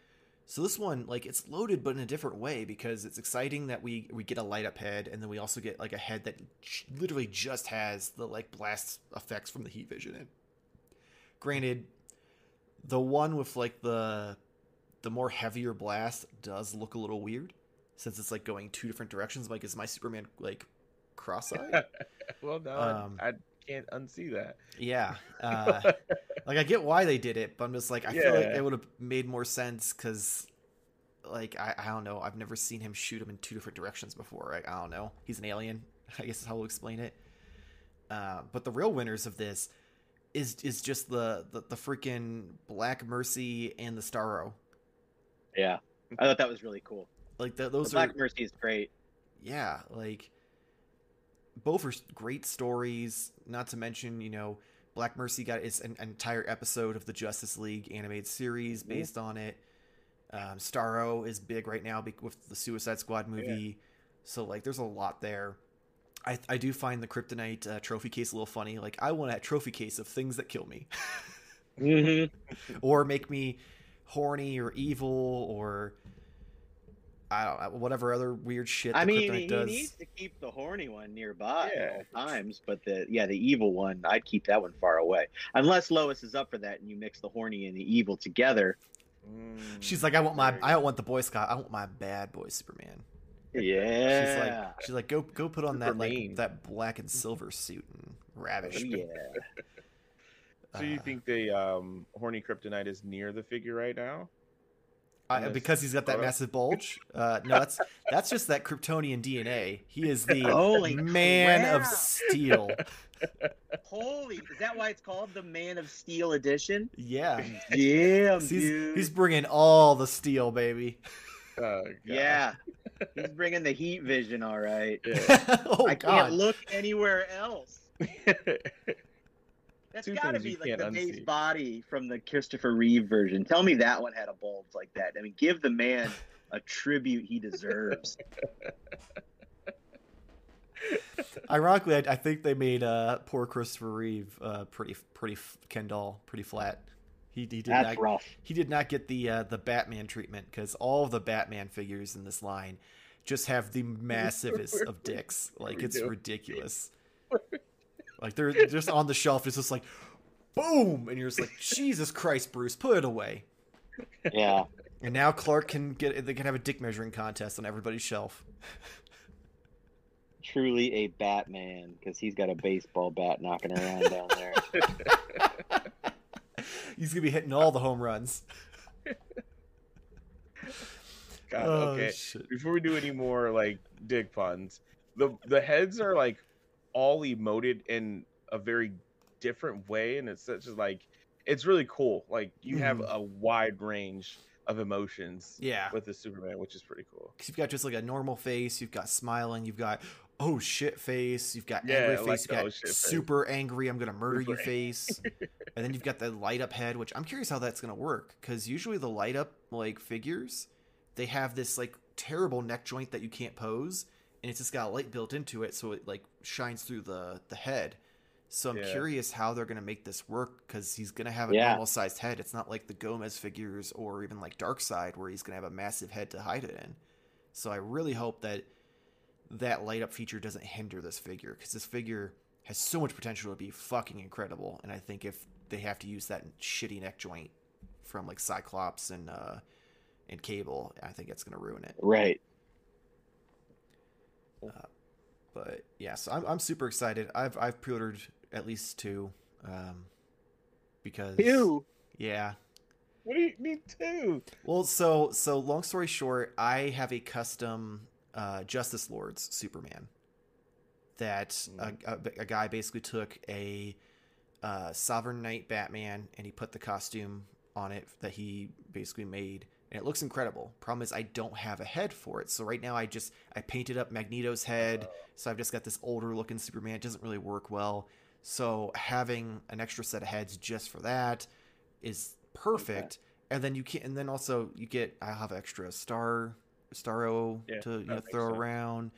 So this one, like it's loaded, but in a different way, because it's exciting that we, we get a light up head, and then we also get like a head that literally just has the like blast effects from the heat vision in. Granted, the one with like the, the more heavier blast does look a little weird, since it's like going two different directions. Like, is my Superman like cross-eyed? Well, no, um, I, I can't unsee that. Yeah. Uh, like, I get why they did it, but I'm just like, I yeah. feel like it would have made more sense, because, like, I, I don't know. I've never seen him shoot him in two different directions before. Like, I don't know. He's an alien, I guess is how we'll explain it. Uh, but the real winners of this is is just the, the, the freaking Black Mercy and the Starro. Yeah. I thought that was really cool. Like, the, those the Black are... Mercy is great. Yeah. Like, both are great stories, not to mention, you know, Black Mercy got its an, an entire episode of the Justice League animated series based yeah. on it. Um, Starro is big right now with the Suicide Squad movie. Yeah. So, like, there's a lot there. I, I do find the Kryptonite uh, trophy case a little funny. Like, I want a trophy case of things that kill me. mm-hmm. Or make me horny or evil or... I don't know, whatever other weird shit. I mean, Kryptonite he does. Needs to keep the horny one nearby yeah. at all times, but the yeah, the evil one, I'd keep that one far away. Unless Lois is up for that, and you mix the horny and the evil together. She's like, I want my, I don't want the Boy Scout, I want my bad boy Superman. Yeah. She's like, she's like, go, go put on that like, that black and silver suit and ravish. Yeah. So uh, you think the um, horny Kryptonite is near the figure right now? Uh, because he's got that massive bulge. Uh, no, that's that's just that Kryptonian D N A. He is the Holy Man crap. of Steel. Holy! Is that why it's called the Man of Steel edition? Yeah, yeah, he's, dude. He's bringing all the steel, baby. Oh, God. Yeah, he's bringing the heat vision. All right. Yeah. oh, I God. can't look anywhere else. That's got to be like the base body from the Christopher Reeve version. Tell me that one had a bulge like that. I mean, give the man a tribute he deserves. Ironically, I, I think they made uh, poor Christopher Reeve uh, pretty, pretty Ken doll, pretty flat. He, he did That's not, rough. He did not get the uh, the Batman treatment because all of the Batman figures in this line just have the massivest of dicks. Like it's ridiculous. Like, they're just on the shelf. It's just like, boom. And you're just like, Jesus Christ, Bruce, put it away. Yeah. And now Clark can get, they can have a dick measuring contest on everybody's shelf. Truly a Batman, because he's got a baseball bat knocking around down there. He's going to be hitting all the home runs. God, oh, okay. Shit. Before we do any more, like, dick puns, the the heads are like, all emoted in a very different way, and it's such as like it's really cool. Like you have a wide range of emotions, yeah, with the Superman, which is pretty cool. Because you've got just like a normal face, you've got smiling, you've got oh shit face, you've got yeah, angry like face, you've got shit super face. Angry, I'm gonna murder super you angry. Face, and then you've got the light up head, which I'm curious how that's gonna work because usually the light up like figures, they have this like terrible neck joint that you can't pose. And it's just got a light built into it, so it like shines through the, the head. So I'm yeah. curious how they're going to make this work because he's going to have a yeah. normal sized head. It's not like the Gomez figures or even like Darkseid where he's going to have a massive head to hide it in. So I really hope that that light up feature doesn't hinder this figure because this figure has so much potential to be fucking incredible. And I think if they have to use that shitty neck joint from like Cyclops and uh, and Cable, I think it's going to ruin it. Right. Uh, but yeah, so I'm I'm super excited. I've I've pre-ordered at least two, um, because two. Yeah. What do you mean two? Well, so so long story short, I have a custom uh, Justice Lords Superman that mm. a, a, a guy basically took a uh, Sovereign Knight Batman and he put the costume on it that he basically made. And it looks incredible. Problem is I don't have a head for it. So right now I just, I painted up Magneto's head. So I've just got this older looking Superman. It doesn't really work well. So having an extra set of heads just for that is perfect. Okay. And then you can, and then also you get, I'll have extra Star, Starro yeah, to you know, throw so. around,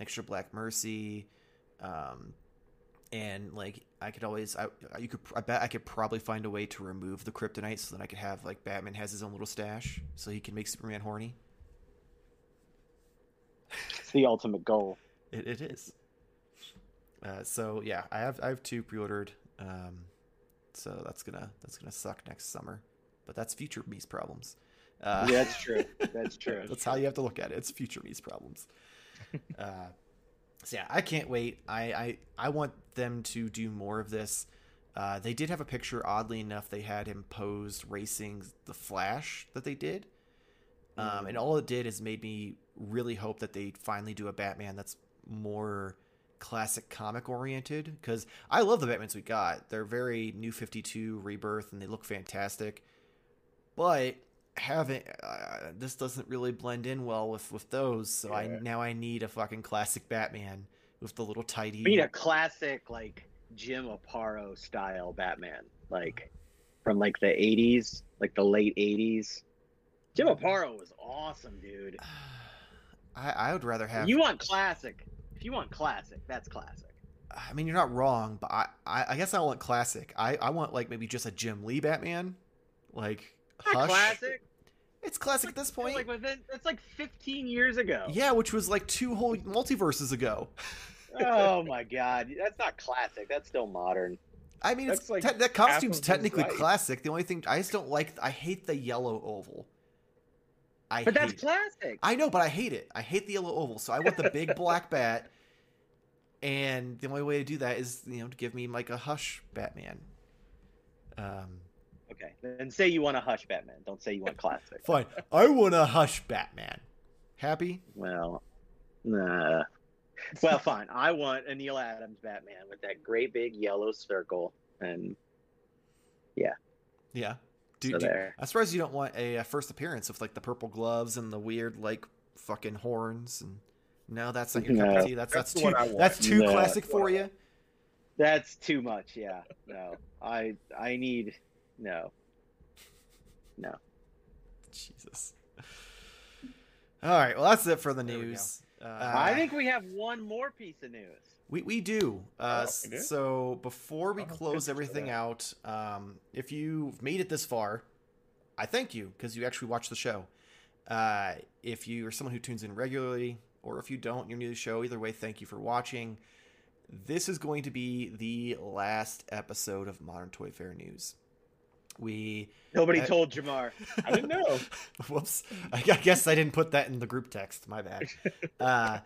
extra Black Mercy. Um, and like, I could always, I you could, I bet I could probably find a way to remove the Kryptonite so that I could have like Batman has his own little stash so he can make Superman horny. It's the ultimate goal. It, it is. Uh, so yeah, I have I have two pre-ordered. Um, so that's gonna that's gonna suck next summer, but that's future me's problems. Uh, yeah, that's true. That's true. That's how you have to look at it. It's future me's problems. Uh, So yeah, I can't wait. I, I, I want them to do more of this. Uh, they did have a picture, oddly enough, they had him posed racing the Flash that they did. Mm. Um, and all it did is made me really hope that they finally do a Batman that's more classic comic oriented. Because I love the Batmans we got. They're very New fifty-two Rebirth and they look fantastic. But haven't uh, this doesn't really blend in well with with those so yeah. I now I need a fucking classic Batman with the little tidy. I mean, a classic like Jim Aparo style Batman, like from like the eighties, like the late eighties. Jim Aparo was awesome, dude. I, I would rather have. You want classic? If you want classic, that's classic. I mean, you're not wrong, but I, I, I guess I want classic. I, I want like maybe just a Jim Lee Batman, like Hush. Classic. It's classic it's like, at this point. It's like, within, it's like fifteen years ago. Yeah, which was like two whole multiverses ago. Oh my god, that's not classic. That's still modern. I mean, that's it's like te- that costume's technically right. classic. The only thing I just don't like, I hate the yellow oval. I but hate that's it. Classic. I know, but I hate it. I hate the yellow oval. So I want the big black bat. And the only way to do that is, you know, to give me like a Hush Batman. Um, okay, then say you want a Hush Batman. Don't say you want classic. Fine, I want a Hush Batman. Happy? Well, nah. Well, fine. I want a Neil Adams Batman with that great big yellow circle, and yeah, yeah. Dude, so dude I'm surprised you don't want a, a first appearance with like the purple gloves and the weird like fucking horns and. No, that's not your cup no, of tea. That's that's, that's too that's too no, classic for you. That's too much. Yeah, no, I I need no, no. Jesus. All right, well that's it for the news. Uh, I think we have one more piece of news. We we do. Uh, oh, we do? So before we oh, close everything out, um, if you've made it this far, I thank you because you actually watched the show. Uh, if you are someone who tunes in regularly. Or if you don't, you're new to the show. Either way, thank you for watching. This is going to be the last episode of Modern Toy Fair News. We Nobody uh, told Jamar. I didn't know. Whoops. I guess I didn't put that in the group text. My bad. Uh,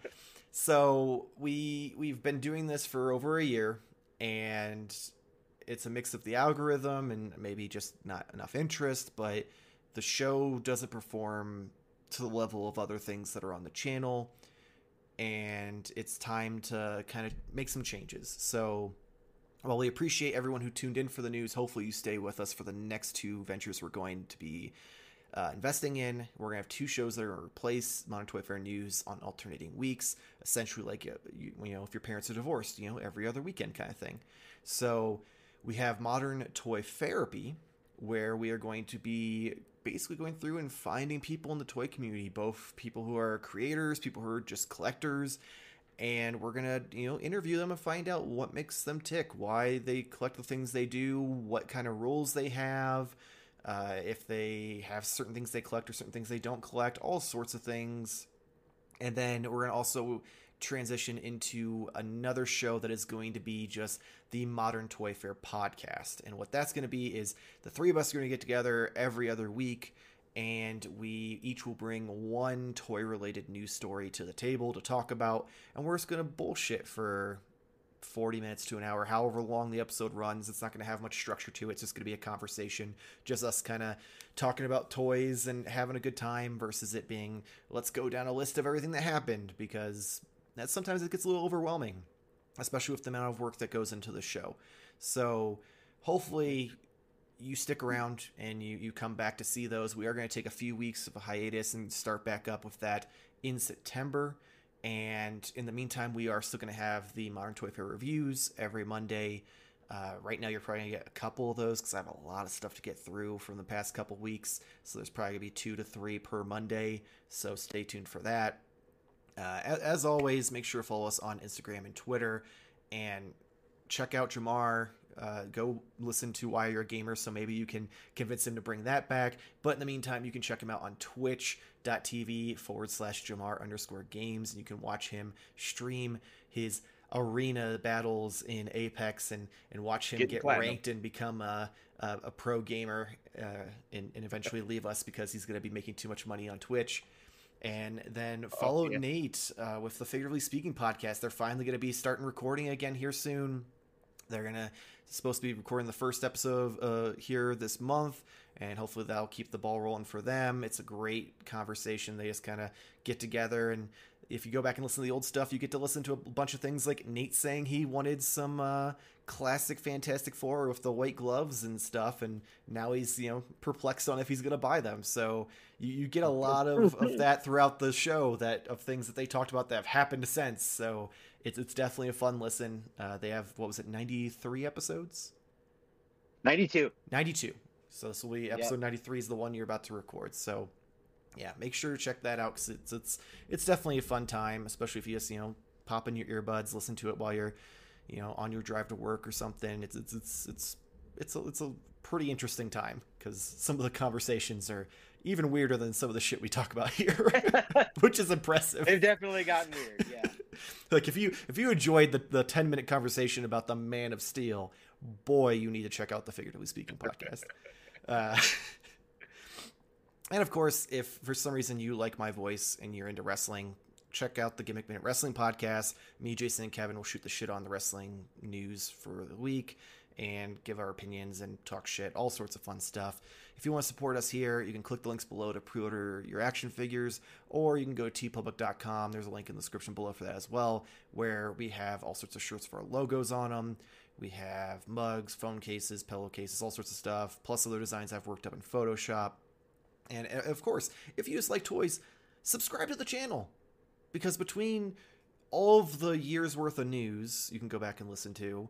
so we, we've been doing this for over a year. And it's a mix of the algorithm and maybe just not enough interest. But the show doesn't perform to the level of other things that are on the channel. And it's time to kind of make some changes. So while we appreciate everyone who tuned in for the news, hopefully you stay with us for the next two ventures we're going to be uh, investing in. We're going to have two shows that are going to replace Modern Toy Fair News on alternating weeks, essentially like, you, you know, if your parents are divorced, you know, every other weekend kind of thing. So we have Modern Toy Therapy, where we are going to be basically going through and finding people in the toy community, both people who are creators, people who are just collectors, and we're gonna, you know, interview them and find out what makes them tick, why they collect the things they do, what kind of rules they have, uh, if they have certain things they collect or certain things they don't collect, all sorts of things. And then we're gonna also transition into another show that is going to be just the Modern Toy Fair podcast. And what that's going to be is the three of us are going to get together every other week, and we each will bring one toy related news story to the table to talk about, and we're just going to bullshit for forty minutes to an hour, however long the episode runs. It's not going to have much structure to it. It's just going to be a conversation, just us kind of talking about toys and having a good time, versus it being let's go down a list of everything that happened, because that sometimes it gets a little overwhelming, especially with the amount of work that goes into the show. So hopefully you stick around and you, you come back to see those. We are going to take a few weeks of a hiatus and start back up with that in September. And in the meantime, we are still going to have the Modern Toy Fair reviews every Monday. Uh, right now, you're probably going to get a couple of those because I have a lot of stuff to get through from the past couple weeks. So there's probably going to be two to three per Monday. So stay tuned for that. Uh, as always, make sure to follow us on Instagram and Twitter, and check out Jamar. Uh, go listen to Why You're a Gamer, so maybe you can convince him to bring that back. But in the meantime, you can check him out on twitch.tv forward slash Jamar underscore games, and you can watch him stream his arena battles in Apex and, and watch him get, get ranked and become a, a, a pro gamer uh, and, and eventually leave us because he's going to be making too much money on Twitch. And then follow oh, yeah. Nate uh, with the Figuratively Speaking podcast. They're finally going to be starting recording again here soon. They're going to supposed to be recording the first episode of, uh, here this month, and hopefully that'll keep the ball rolling for them. It's a great conversation. They just kind of get together and If you go back and listen to the old stuff, you get to listen to a bunch of things like Nate saying he wanted some uh, classic Fantastic Four with the white gloves and stuff, and now he's, you know, perplexed on if he's going to buy them. So you, you get a lot of, of that throughout the show, that of things that they talked about that have happened since. So it's it's definitely a fun listen. Uh, they have, what was it, ninety-three episodes? ninety-two. ninety-two. So this will be episode yeah. ninety-three is the one you're about to record. So. Yeah, make sure to check that out, because it's, it's it's definitely a fun time, especially if you just, you know, pop in your earbuds, listen to it while you're, you know, on your drive to work or something. It's it's it's it's it's a, it's a pretty interesting time, because some of the conversations are even weirder than some of the shit we talk about here, which is impressive. They've definitely gotten weird, yeah. Like, if you if you enjoyed the, the ten-minute conversation about the Man of Steel, boy, you need to check out the Figuratively Speaking podcast. Uh And, of course, if for some reason you like my voice and you're into wrestling, check out the Gimmick Minute Wrestling Podcast. Me, Jason, and Kevin will shoot the shit on the wrestling news for the week and give our opinions and talk shit, all sorts of fun stuff. If you want to support us here, you can click the links below to pre-order your action figures, or you can go to t public dot com. There's a link in the description below for that as well, where we have all sorts of shirts with our logos on them. We have mugs, phone cases, pillowcases, all sorts of stuff, plus other designs I've worked up in Photoshop. And, of course, if you just like toys, subscribe to the channel, because between all of the years worth of news you can go back and listen to,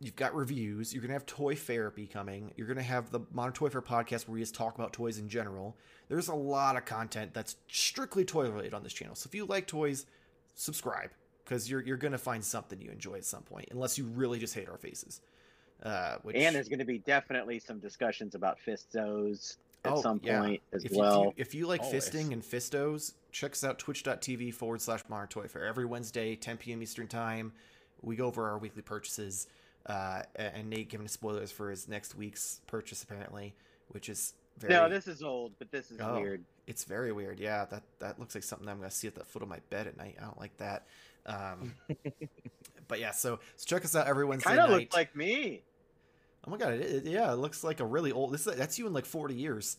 you've got reviews, you're going to have toy therapy coming, you're going to have the Modern Toy Fair podcast where we just talk about toys in general. There's a lot of content that's strictly toy related on this channel. So if you like toys, subscribe, because you're, you're going to find something you enjoy at some point, unless you really just hate our faces. Uh, which... And there's going to be definitely some discussions about fistos. At oh, some point yeah. as if well. You, if you like Always. fisting and fistos, check us out, twitch.tv forward slash Modern Toy Fair. Every Wednesday, ten p.m. Eastern time, we go over our weekly purchases. Uh, and Nate giving us spoilers for his next week's purchase, apparently, which is very... No, this is old, but this is oh, weird. It's very weird, yeah. That that looks like something that I'm going to see at the foot of my bed at night. I don't like that. Um, but yeah, so, so check us out every Wednesday night. Kind of looks like me. Oh my god! It, it, yeah, it looks like a really old. This that's you in like forty years.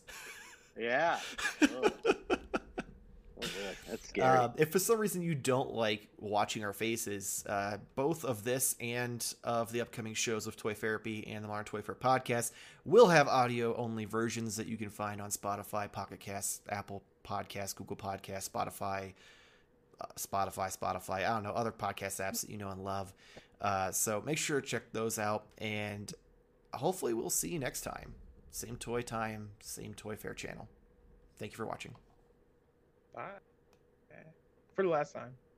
Yeah. Oh. Oh, that's scary. Uh, if for some reason you don't like watching our faces, uh, both of this and of the upcoming shows of Toy Therapy and the Modern Toy Fair podcast will have audio-only versions that you can find on Spotify, Pocket Casts, Apple Podcasts, Google Podcasts, Spotify, uh, Spotify, Spotify. I don't know, other podcast apps that you know and love. Uh, so make sure to check those out, and hopefully we'll see you next time. Same toy time, same Toy Fair channel. Thank you for watching. Bye. For the last time.